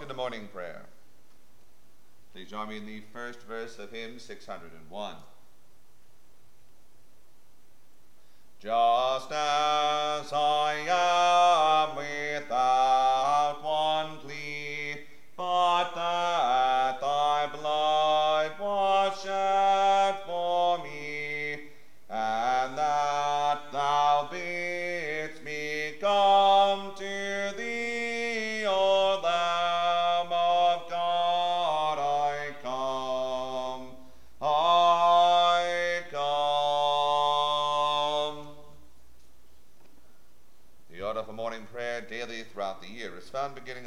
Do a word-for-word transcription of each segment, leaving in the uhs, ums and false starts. look at the morning prayer. Please join me in the first verse of hymn six hundred one. Just as I am without one plea, but that thy blood was shed for me, and that thou bidst me come to thee, O Lamb of God, I come, I come. The order for morning prayer daily throughout the year is found beginning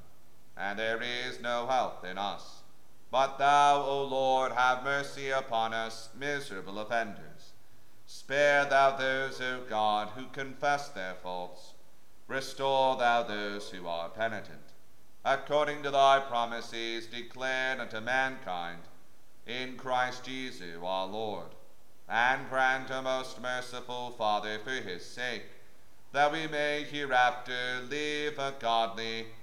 and there is no help in us. But thou, O Lord, have mercy upon us, miserable offenders. Spare thou those, O God, who confess their faults. Restore thou those who are penitent, according to thy promises declared unto mankind, in Christ Jesus our Lord. And grant, O most merciful Father, for his sake, that we may hereafter live a godly,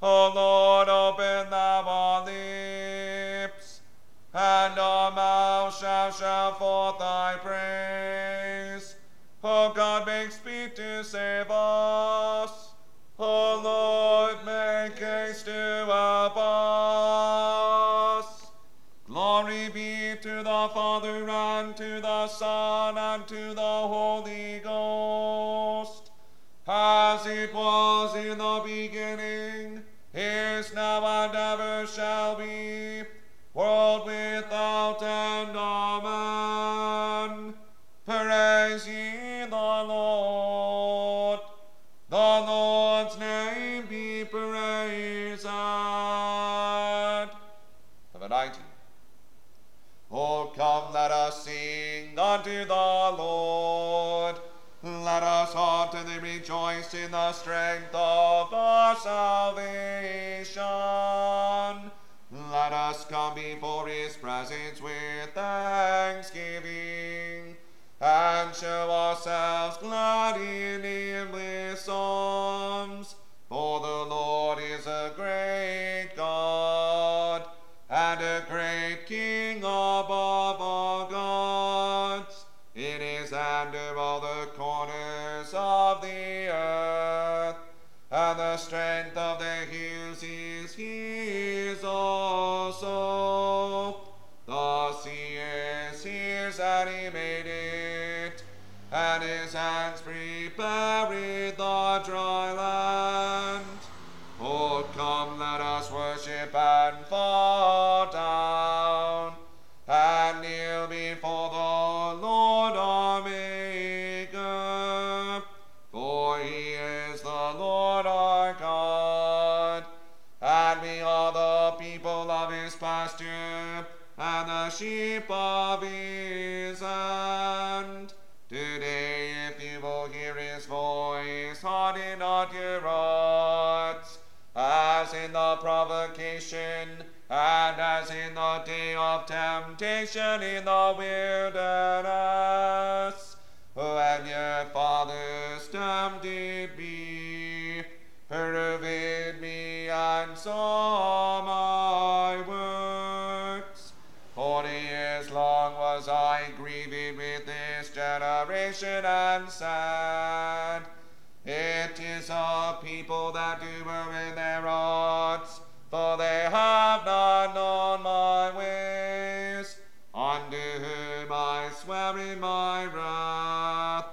O Lord, open thou our lips, and our mouth shall shout forth thy praise. O God, make speed to save us. O Lord, make haste to help us. Glory be to the Father, and to the Son, and to the Holy Ghost, as it was in the beginning, and they rejoiced in the strength of our salvation. Let us come before his presence with thanksgiving, and show ourselves glad in him with psalms. For the Lord is a great God, and a great King above all gods. In his hand are all the corners of the earth, and the strength of the hills is his also. Thus he is his, and he made it, and his hands prepared the dry land. Oh, come, let us worship and fall down, and kneel before the Lord our Maker. For he is the Lord our God, and we are the people of his pasture, and the sheep of his hand. Today, if you will hear his voice, harden not your hearts, as in the provocation, and as in the day of temptation in the wilderness, when your fathers tempted me, proved me, and saw my works. Forty years long was I grieved with this generation, and said, it is a people that do err in their hearts, for they have not known my ways, unto whom I swear in my wrath,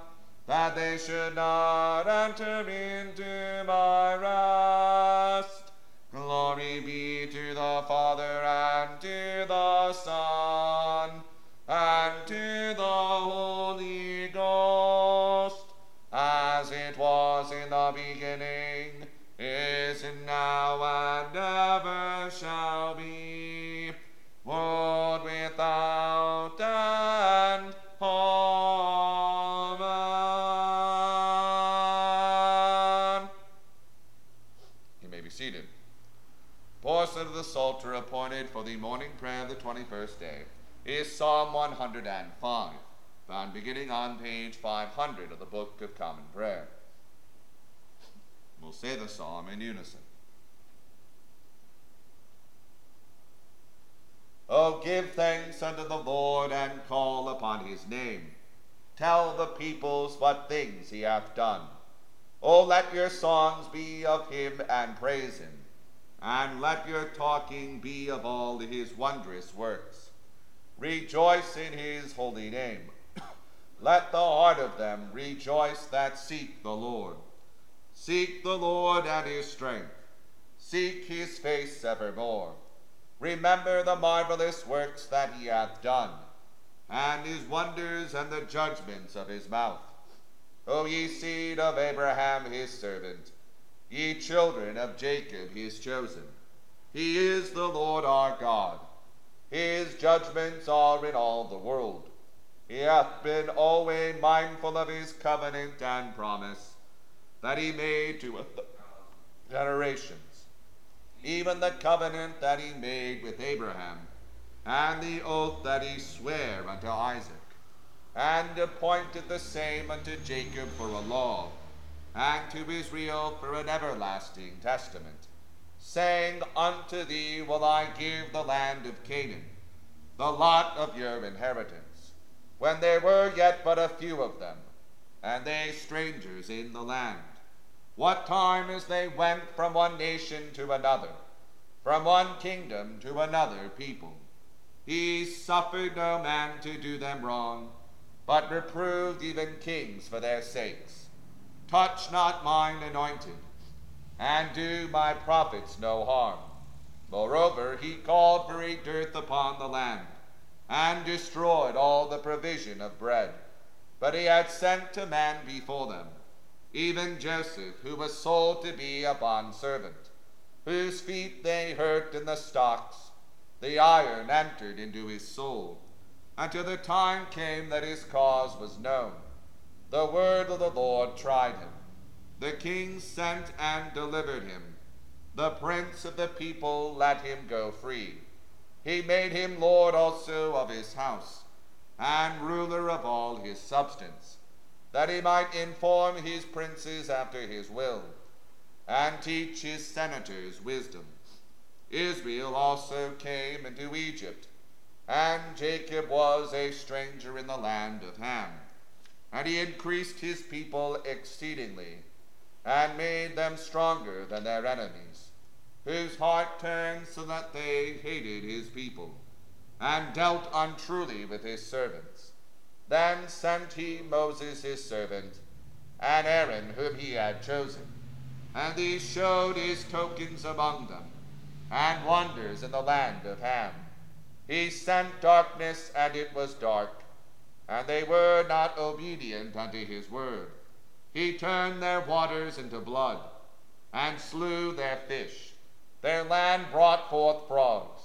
that they should not enter into my rest. Glory be to the Father, and to the Son, and to the Holy Ghost, as it was in the beginning, is now, and ever shall be, world without end. Amen. You may be seated. Portion of the Psalter appointed for the morning prayer of the twenty-first day is Psalm one hundred five, found beginning on page five hundred of the Book of Common Prayer. We'll say the psalm in unison. Oh, give thanks unto the Lord, and call upon his name. Tell the peoples what things he hath done. Oh, let your songs be of him, and praise him, and let your talking be of all his wondrous works. Rejoice in his holy name. Let the heart of them rejoice that seek the Lord. Seek the Lord and his strength. Seek his face evermore. Remember the marvelous works that he hath done, and his wonders and the judgments of his mouth. O ye seed of Abraham his servant, ye children of Jacob his chosen, he is the Lord our God. His judgments are in all the world. He hath been always mindful of his covenant and promise, that he made to generations, even the covenant that he made with Abraham, and the oath that he sware unto Isaac, and appointed the same unto Jacob for a law, and to Israel for an everlasting testament, saying, unto thee will I give the land of Canaan, the lot of your inheritance, when there were yet but a few of them, and they strangers in the land. What time as they went from one nation to another, from one kingdom to another people. He suffered no man to do them wrong, but reproved even kings for their sakes. Touch not mine anointed, and do my prophets no harm. Moreover, he called for a dearth upon the land, and destroyed all the provision of bread. But he had sent a man before them, even Joseph, who was sold to be a bondservant, whose feet they hurt in the stocks. The iron entered into his soul, until the time came that his cause was known. The word of the Lord tried him. The king sent and delivered him. The prince of the people let him go free. He made him lord also of his house, and ruler of all his substance, that he might inform his princes after his will, and teach his senators wisdom. Israel also came into Egypt, and Jacob was a stranger in the land of Ham. And he increased his people exceedingly, and made them stronger than their enemies, whose heart turned so that they hated his people, and dealt untruly with his servants. Then sent he Moses his servant, and Aaron whom he had chosen, and these showed his tokens among them, and wonders in the land of Ham. He sent darkness, and it was dark, and they were not obedient unto his word. He turned their waters into blood, and slew their fish. Their land brought forth frogs,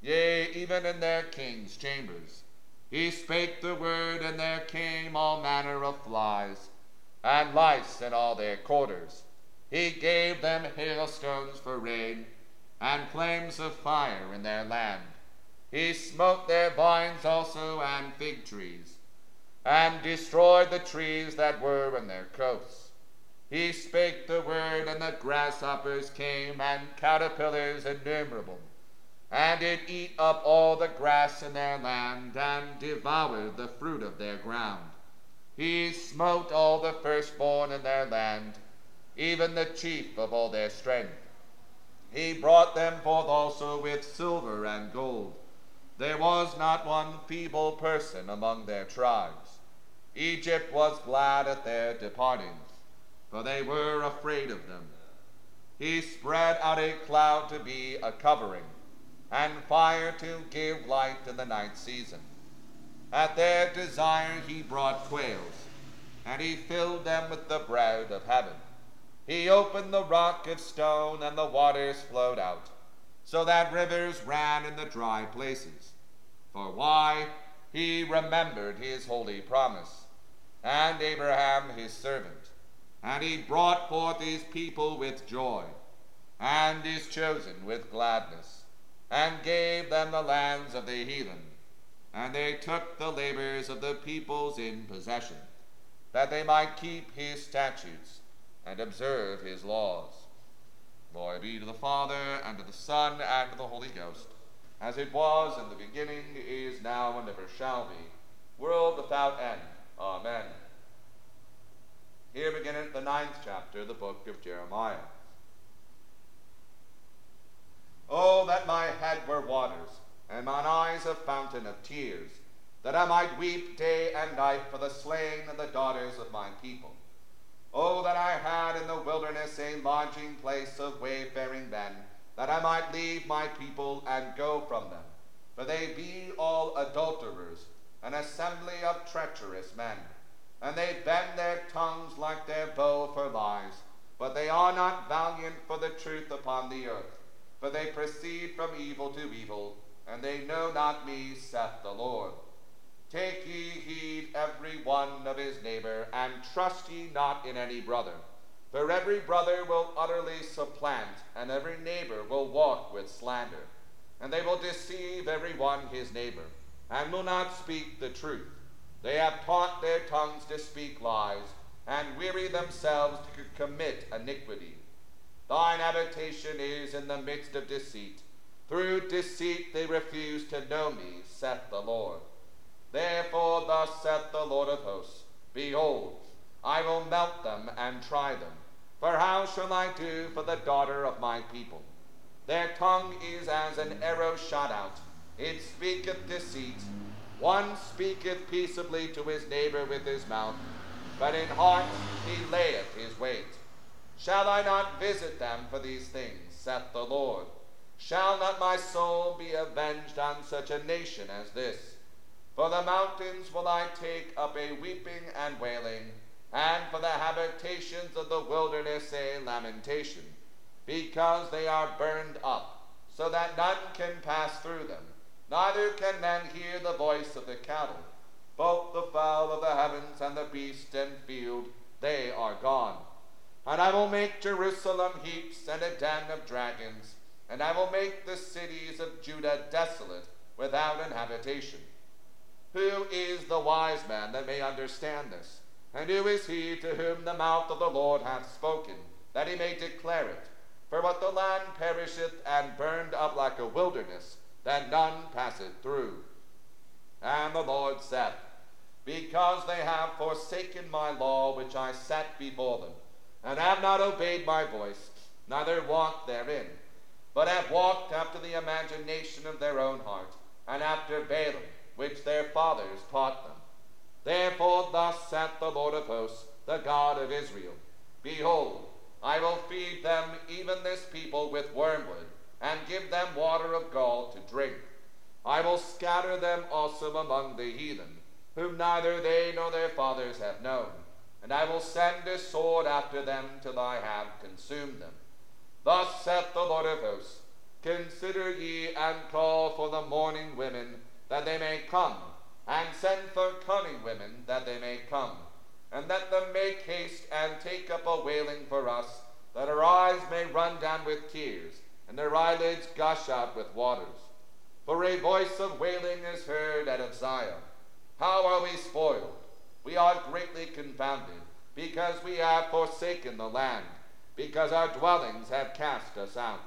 yea, even in their king's chambers. He spake the word, and there came all manner of flies, and lice in all their quarters. He gave them hailstones for rain, and flames of fire in their land. He smote their vines also and fig trees, and destroyed the trees that were in their coasts. He spake the word, and the grasshoppers came, and caterpillars innumerable, and did eat up all the grass in their land, and devoured the fruit of their ground. He smote all the firstborn in their land, even the chief of all their strength. He brought them forth also with silver and gold. There was not one feeble person among their tribes. Egypt was glad at their departing, for they were afraid of them. He spread out a cloud to be a covering, and fire to give light in the night season. At their desire he brought quails, and he filled them with the bread of heaven. He opened the rock of stone, and the waters flowed out, so that rivers ran in the dry places. For why? He remembered his holy promise, and Abraham his servant. And he brought forth his people with joy, and his chosen with gladness, and gave them the lands of the heathen. And they took the labors of the peoples in possession, that they might keep his statutes and observe his laws. Glory be to the Father, and to the Son, and to the Holy Ghost, as it was in the beginning, is now, and ever shall be, world without end. Amen. Here beginneth the ninth chapter, the book of Jeremiah. Oh, that my head were waters, and mine eyes a fountain of tears, that I might weep day and night for the slain and the daughters of my people. Oh, that I had in the wilderness a lodging place of wayfaring men, that I might leave my people and go from them. For they be all adulterers, an assembly of treacherous men. And they bend their tongues like their bow for lies, but they are not valiant for the truth upon the earth. For they proceed from evil to evil, and they know not me, saith the Lord. Take ye heed every one of his neighbor, and trust ye not in any brother. For every brother will utterly supplant, and every neighbor will walk with slander. And they will deceive every one his neighbor, and will not speak the truth. They have taught their tongues to speak lies, and weary themselves to commit iniquity. Thine habitation is in the midst of deceit. Through deceit they refuse to know me, saith the Lord. Therefore thus saith the Lord of hosts, Behold, I will melt them and try them, for how shall I do for the daughter of my people? Their tongue is as an arrow shot out, it speaketh deceit. One speaketh peaceably to his neighbor with his mouth, but in heart he layeth his weight. Shall I not visit them for these things, saith the Lord? Shall not my soul be avenged on such a nation as this? For the mountains will I take up a weeping and wailing, and for the habitations of the wilderness a lamentation, because they are burned up, so that none can pass through them, neither can men hear the voice of the cattle. Both the fowl of the heavens and the beast and field, they are gone. And I will make Jerusalem heaps and a den of dragons, and I will make the cities of Judah desolate, without an habitation. Who is the wise man that may understand this? And who is he to whom the mouth of the Lord hath spoken, that he may declare it? For what the land perisheth and burned up like a wilderness, that none passeth through. And the Lord saith, Because they have forsaken my law which I set before them, and have not obeyed my voice, neither walked therein, but have walked after the imagination of their own heart, and after Balaam, which their fathers taught them. Therefore thus saith the Lord of hosts, the God of Israel, Behold, I will feed them, even this people, with wormwood, and give them water of gall to drink. I will scatter them also among the heathen, whom neither they nor their fathers have known, and I will send a sword after them till I have consumed them. Thus saith the Lord of hosts, Consider ye and call for the mourning women, that they may come, and send for cunning women, that they may come, and let them make haste and take up a wailing for us, that our eyes may run down with tears, and their eyelids gush out with waters. For a voice of wailing is heard out of Zion. How are we spoiled? We are greatly confounded, because we have forsaken the land, because our dwellings have cast us out.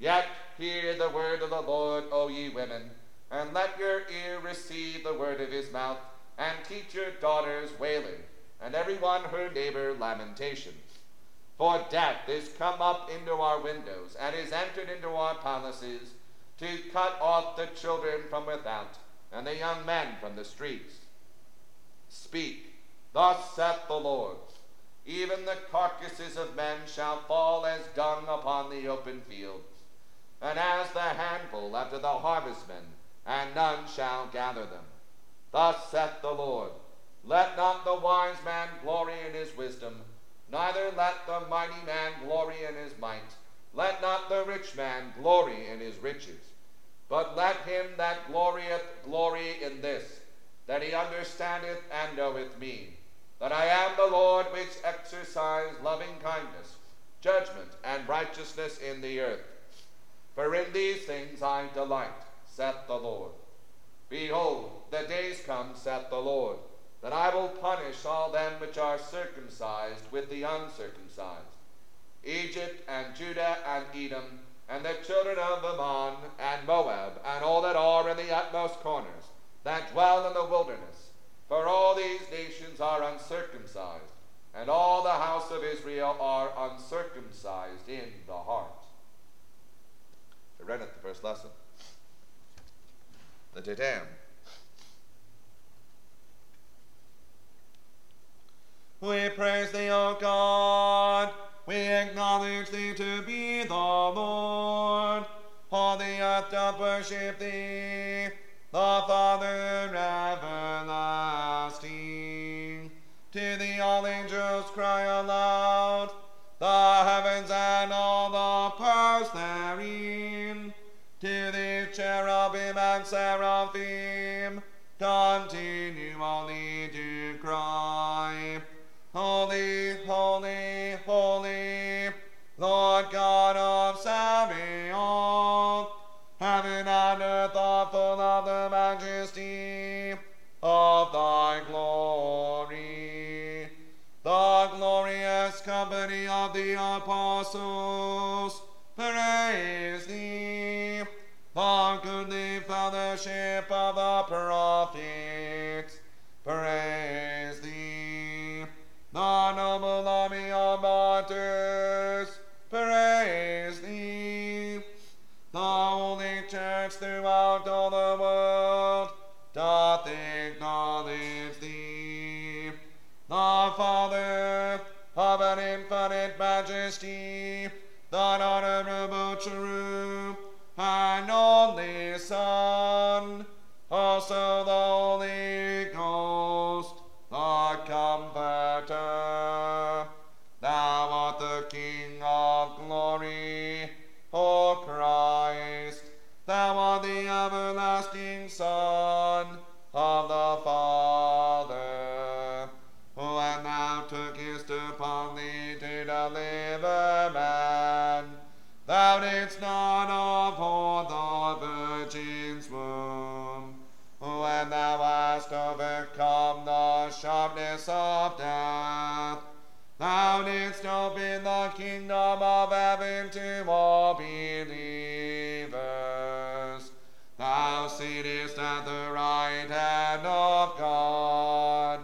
Yet hear the word of the Lord, O ye women, and let your ear receive the word of his mouth, and teach your daughters wailing, and every one her neighbor lamentation. For death is come up into our windows, and is entered into our palaces, to cut off the children from without, and the young men from the streets. Speak, thus saith the Lord, Even the carcasses of men shall fall as dung upon the open field, and as the handful after the harvestmen, and none shall gather them. Thus saith the Lord, Let not the wise man glory in his wisdom, neither let the mighty man glory in his might, let not the rich man glory in his riches, but let him that glorieth glory in this, that he understandeth and knoweth me, that I am the Lord which exercise loving kindness, judgment, and righteousness in the earth. For in these things I delight, saith the Lord. Behold, the days come, saith the Lord, that I will punish all them which are circumcised with the uncircumcised, Egypt and Judah and Edom, and the children of Ammon and Moab, and all that are in the utmost corners, that dwell in the wilderness. For all these nations are uncircumcised, and all the house of Israel are uncircumcised in the heart. We read at the first lesson. The Dedam. We praise thee, O God. We acknowledge thee to be the Lord. All the earth doth worship thee, the Father everlasting. To thee all angels cry aloud, the heavens and all the powers therein. To thee cherubim and seraphim continually do cry, Holy, holy, holy, Lord God of Sabaoth. Heaven and earth are full of the majesty of thy glory. The glorious company of the apostles praise thee. The goodly fellowship of the prophets praise thee. The noble army of martyrs praise thee. The holy church throughout all the world doth acknowledge thee. The Father of an infinite majesty, the honorable cherub, and only Son, also the Holy Ghost, the Comforter. Thou art the King of glory, O Christ. Thou art the everlasting Son of the Father, who and thou tookest upon thee to deliver man. Thou didst not abhor the virgin's womb. When thou hast overcome the sharpness of death, thou didst open the kingdom of heaven to all believers. Thou sittest at the right hand of God,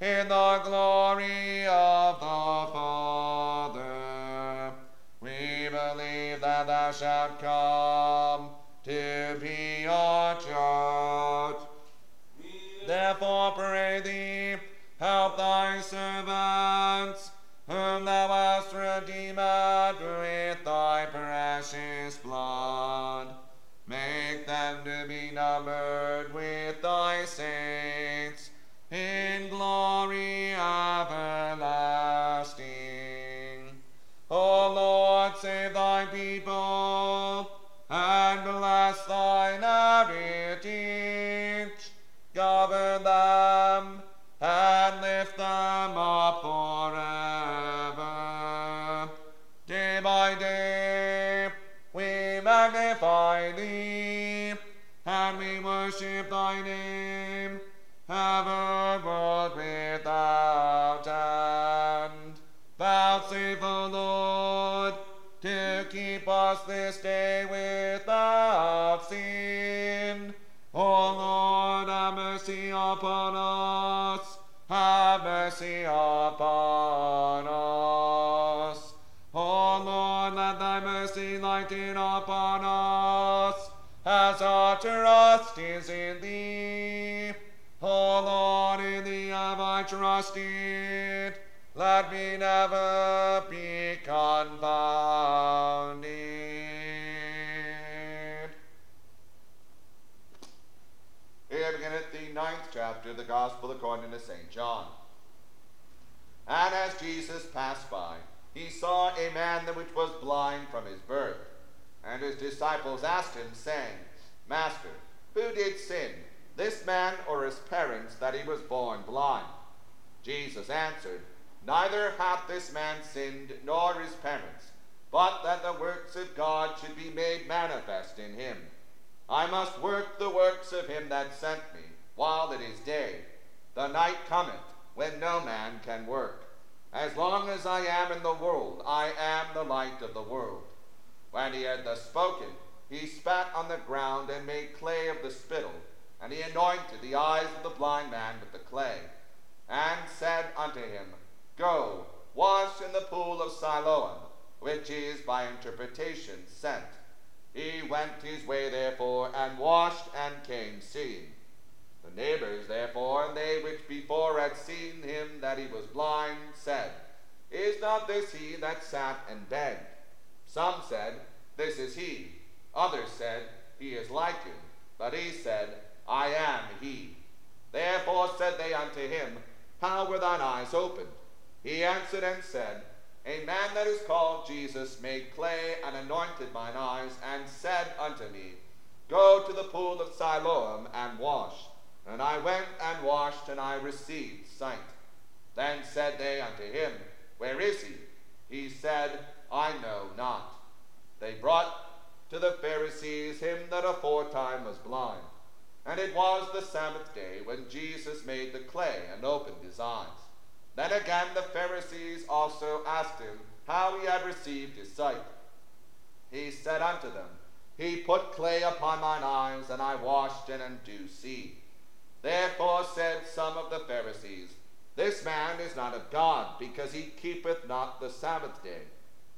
in the glory of the Father. We believe that thou shalt come to be our judge. Therefore, pray thee, help thy servants, whom thou hast redeemed with thy precious blood. Make them to be numbered with thy saints in glory everlasting. O Lord, save thy people, and bless thine heritage. Govern them, and lift them up forever. Day by day we magnify thee, and we worship thy name, ever world without end. Vouchsafe, O Lord, to keep us this day without sin. O Lord, have mercy upon us, have mercy upon us. O Lord, let thy mercy lighten upon us, as our trust is in thee. O Lord, in thee have I trusted, let me never be confounded. Here beginneth the ninth chapter of the Gospel according to Saint John. And as Jesus passed by, he saw a man that which was blind from his birth. And his disciples asked him, saying, Master, who did sin, this man or his parents, that he was born blind? Jesus answered, Neither hath this man sinned, nor his parents, but that the works of God should be made manifest in him. I must work the works of him that sent me, while it is day. The night cometh, when no man can work. As long as I am in the world, I am the light of the world. When he had thus spoken, he spat on the ground, and made clay of the spittle, and he anointed the eyes of the blind man with the clay, and said unto him, Go, wash in the pool of Siloam, which is by interpretation sent. He went his way therefore, and washed, and came seeing. The neighbors therefore, and they which before had seen him that he was blind, said, Is not this he that sat and begged? Some said, This is he. Others said, He is like him. But he said, I am he. Therefore said they unto him, How were thine eyes opened? He answered and said, A man that is called Jesus made clay and anointed mine eyes, and said unto me, Go to the pool of Siloam and wash. And I went and washed, and I received sight. Then said they unto him, Where is he? He said, I know not. They brought to the Pharisees him that aforetime was blind. And it was the Sabbath day when Jesus made the clay and opened his eyes. Then again the Pharisees also asked him how he had received his sight. He said unto them, He put clay upon mine eyes, and I washed, and am do see. Therefore said some of the Pharisees, This man is not of God, because he keepeth not the Sabbath day.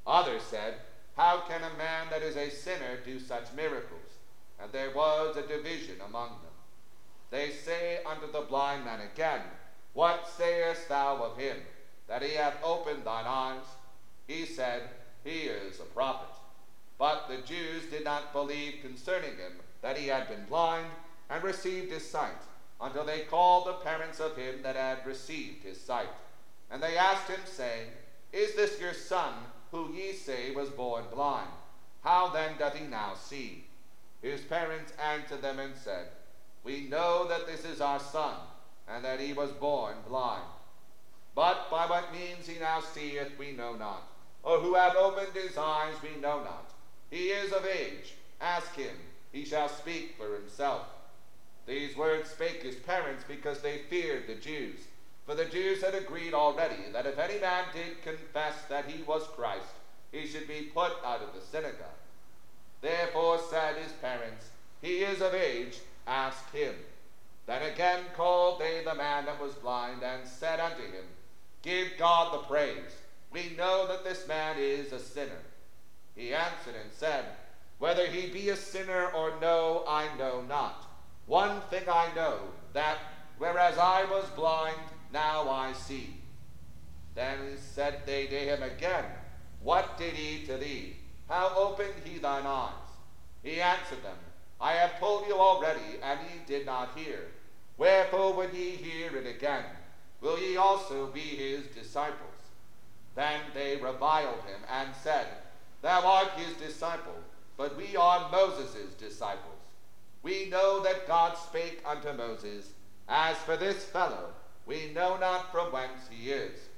Others said, How can a man that is a sinner do such miracles? And there was a division among them. They say unto the blind man again, What sayest thou of him, that he hath opened thine eyes? He said, He is a prophet. But the Jews did not believe concerning him that he had been blind, and received his sight, until they called the parents of him that had received his sight. And they asked him, saying, Is this your son, who ye say was born blind? How then doth he now see? His parents answered them and said, We know that this is our son, and that he was born blind. But by what means he now seeth we know not, or who hath opened his eyes we know not. He is of age, ask him, he shall speak for himself. These words spake his parents, because they feared the Jews. For the Jews had agreed already that if any man did confess that he was Christ, he should be put out of the synagogue. Therefore said his parents, He is of age, ask him. Then again called they the man that was blind, and said unto him, Give God the praise. We know that this man is a sinner. He answered and said, Whether he be a sinner or no, I know not. One thing I know, that whereas I was blind, now I see. Then said they to him again, What did he to thee? How opened he thine eyes? He answered them, I have told you already, and ye did not hear. Wherefore would ye hear it again? Will ye also be his disciples? Then they reviled him, and said, Thou art his disciple, but we are Moses' disciples. We know that God spake unto Moses. As for this fellow, we know not from whence he is.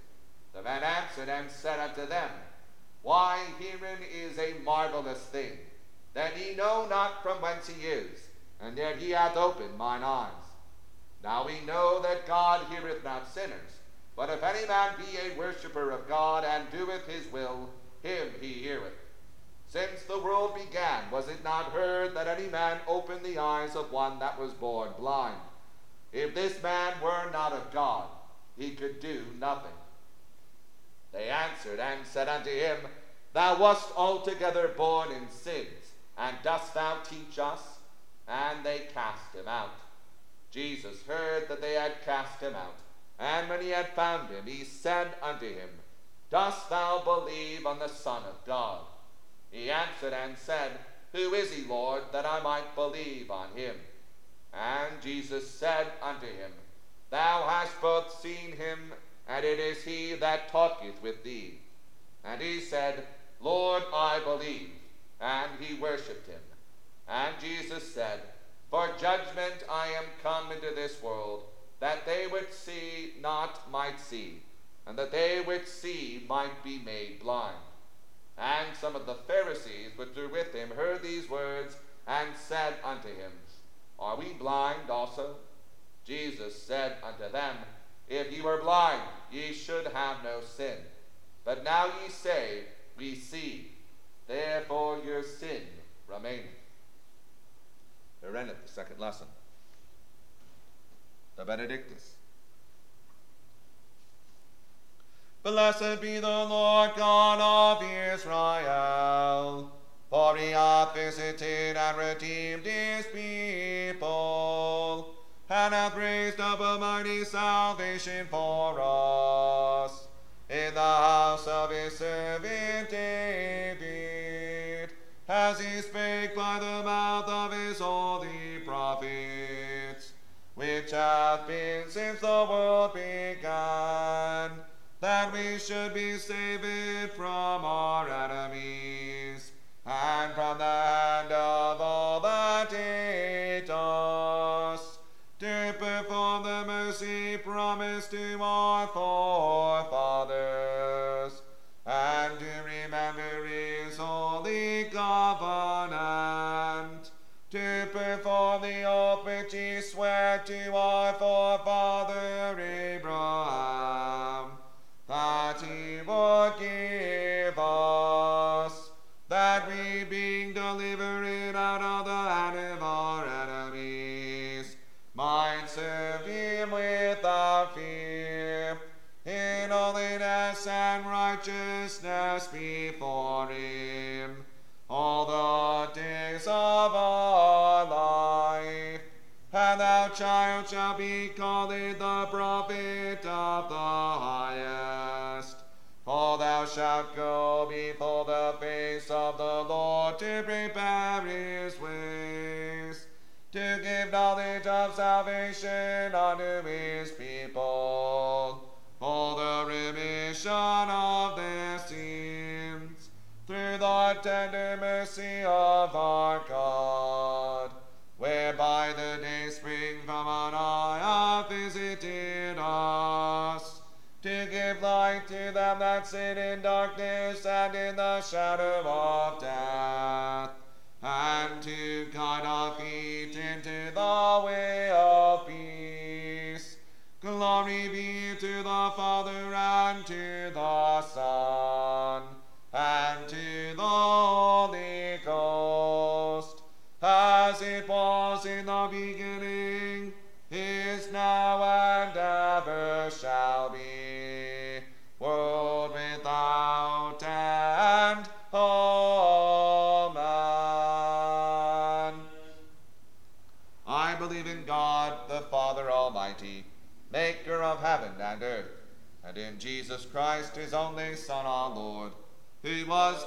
The man answered and said unto them, Why, herein is a marvelous thing, that ye know not from whence he is, and yet he hath opened mine eyes. Now we know that God heareth not sinners, but if any man be a worshipper of God, and doeth his will, him he heareth. Since the world began, was it not heard that any man opened the eyes of one that was born blind? If this man were not of God, he could do nothing. They answered and said unto him, Thou wast altogether born in sins, and dost thou teach us? And they cast him out. Jesus heard that they had cast him out, and when he had found him, he said unto him, Dost thou believe on the Son of God? He answered and said, Who is he, Lord, that I might believe on him? And Jesus said unto him, Thou hast both seen him, and it is he that talketh with thee. And he said, Lord, I believe. And he worshipped him. And Jesus said, For judgment I am come into this world, that they which see not might see, and that they which see might be made blind. And some of the Pharisees which were with him heard these words, and said unto him, Are we blind also? Jesus said unto them, If ye were blind, ye should have no sin. But now ye say, We see. Therefore your sin remaineth. Here endeth the second lesson. The Benedictus. Blessed be the Lord God of Israel, for he hath visited and redeemed his people, and hath raised up a mighty salvation for us in the house of his servant David, as he spake by the mouth of his holy prophets, which hath been since the world began, that we should be saved from our enemies, and from the hand of all that hate us, to perform the mercy promised to our forefathers, and to remember his holy covenant, to perform the oath which he sware to our forefather Abraham, that he would give us, that we, being delivered out of the hand of our enemies, might serve him without fear, in holiness and righteousness before him, all the days of our life. And thou, child, shalt be called the prophet of the highest. For thou shalt go before the face of the Lord to prepare his ways, to give knowledge of salvation unto his people, for the remission of their sins, through the tender mercy of our God, whereby the day spring from on high hath visited us, to give sit in darkness and in the shadow of death, and to guide our feet into the way of peace. Glory be to the Father, and to the Son, and to the Holy Ghost, as it was in the beginning, is now, and ever shall be, world without end. Amen. I believe in God, the Father Almighty, maker of heaven and earth, and in Jesus Christ, his only Son, our Lord, who was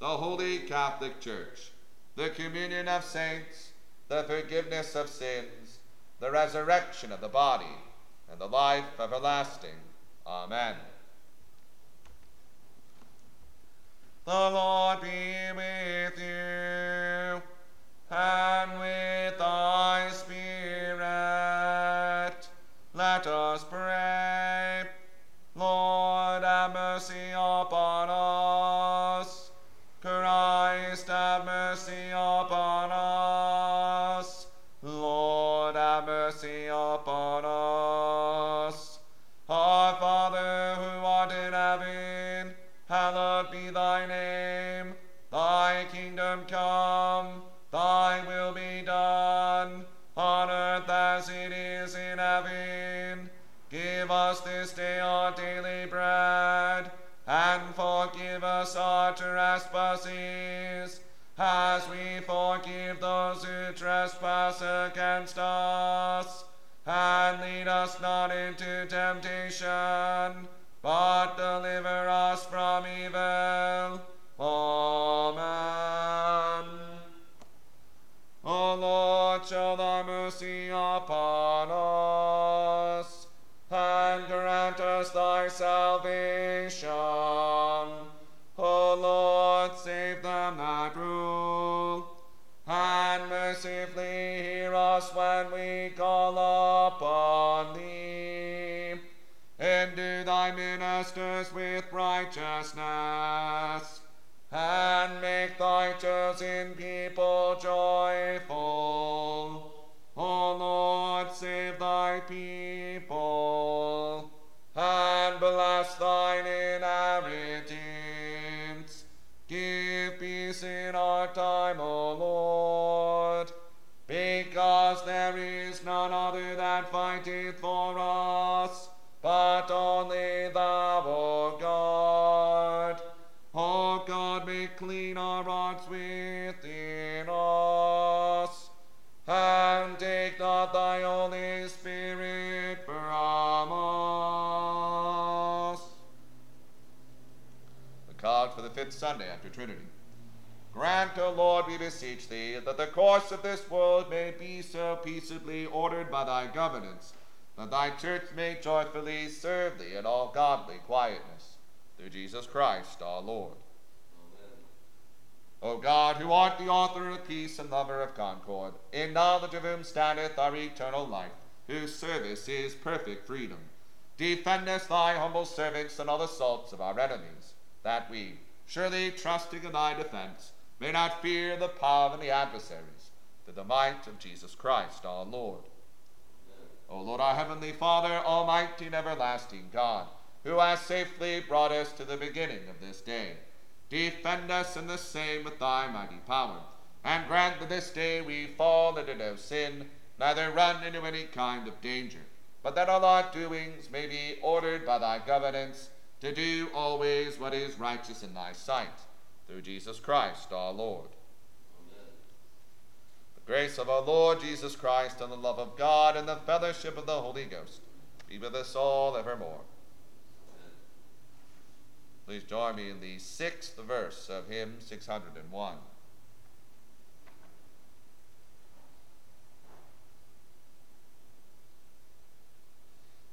the Holy Catholic Church, the communion of saints, the forgiveness of sins, the resurrection of the body, and the life everlasting. Amen. The Lord be with you, and with thy spirit. Let us pray. Lord, have mercy upon us. Christ, have mercy upon us. Lord, have mercy upon us. Our Father, who art in heaven, hallowed be thy name. Thy kingdom come, thy will be done, on earth as it is in heaven. Give us this day our daily bread, and forgive us our trespasses, as we forgive those who trespass against us. And lead us not into temptation, but deliver us from evil. Amen. O Lord, show thy mercy upon us, and grant us thy salvation. O Lord, save them that rule, and mercifully hear us when we call upon thee. Endue thy ministers with righteousness, and make thy chosen people joyful. O Lord, save thy people, and bless thine inheritance. Give peace in our time, O Lord, because there is none other that fighteth for us, but only thou, O God. O God, make clean our hearts within us, and take not thy Holy Spirit from us. Called for the fifth Sunday after Trinity. Grant, O Lord, we beseech thee, that the course of this world may be so peaceably ordered by thy governance, that thy church may joyfully serve thee in all godly quietness. Through Jesus Christ our Lord. Amen. O God, who art the author of peace and lover of concord, in knowledge of whom standeth our eternal life, whose service is perfect freedom, defend us thy humble servants in all the assaults of our enemies, that we, surely trusting in thy defense, may not fear the power of the adversaries, through the might of Jesus Christ our Lord. Amen. O Lord, our heavenly Father, almighty and everlasting God, who hast safely brought us to the beginning of this day, defend us in the same with thy mighty power, and grant that this day we fall into no sin, neither run into any kind of danger, but that all our doings may be ordered by thy governance, to do always what is righteous in thy sight, through Jesus Christ our Lord. Amen. The grace of our Lord Jesus Christ, and the love of God, and the fellowship of the Holy Ghost be with us all evermore. Amen. Please join me in the sixth verse of hymn six hundred one.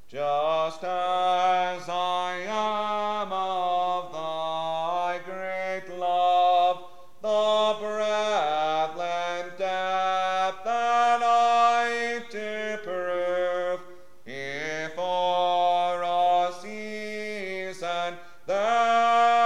Just as I am of thy great love, the breadth and depth that I to prove, he for us is and there